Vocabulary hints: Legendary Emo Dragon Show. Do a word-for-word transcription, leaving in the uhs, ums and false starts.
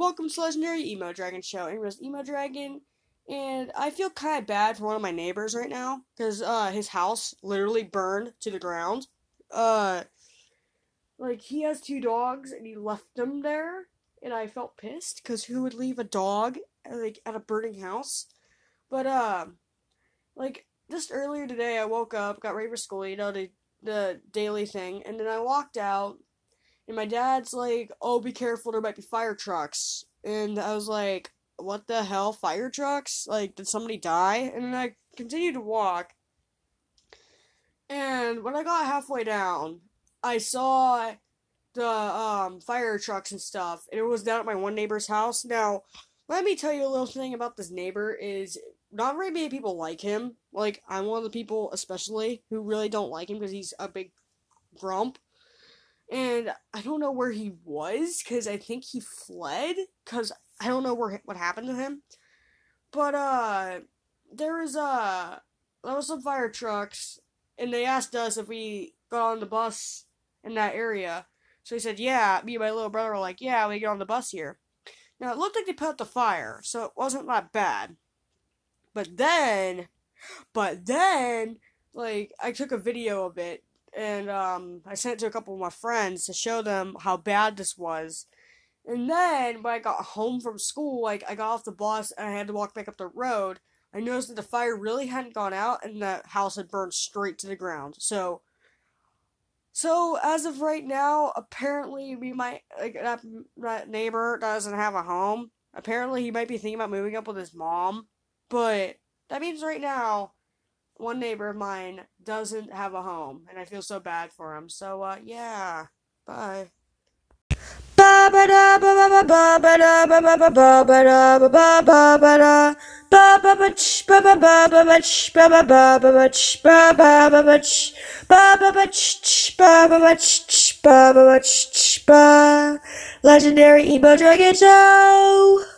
Welcome to Legendary Emo Dragon Show. It was Emo Dragon, and I feel kind of bad for one of my neighbors right now, because uh, his house literally burned to the ground. Uh, like, he has two dogs, and he left them there, and I felt pissed, because who would leave a dog, like, at a burning house? But, uh, like, just earlier today, I woke up, got ready for school, you know, the, the daily thing, and then I walked out. And my dad's like, oh, be careful, there might be fire trucks. And I was like, what the hell, fire trucks? Like, did somebody die? And then I continued to walk. And when I got halfway down, I saw the um, fire trucks and stuff. And it was down at my one neighbor's house. Now, let me tell you a little thing about this neighbor is not very many people like him. Like, I'm one of the people, especially, who really don't like him because he's a big grump. And I don't know where he was, because I think he fled, because I don't know where what happened to him. But, uh, there was, uh, there was some fire trucks, and they asked us if we got on the bus in that area. So we said, yeah, me and my little brother were like, yeah, we get on the bus here. Now, it looked like they put out the fire, so it wasn't that bad. But then, but then, like, I took a video of it. And, um, I sent it to a couple of my friends to show them how bad this was. And then, when I got home from school, like, I got off the bus and I had to walk back up the road. I noticed that the fire really hadn't gone out and the house had burned straight to the ground. So, so, as of right now, apparently, we might, like, that, that neighbor doesn't have a home. Apparently, he might be thinking about moving up with his mom. But, that means right now, one neighbor of mine doesn't have a home, and I feel so bad for him. So, uh, yeah. Bye. Legendary Emo Dragon Show!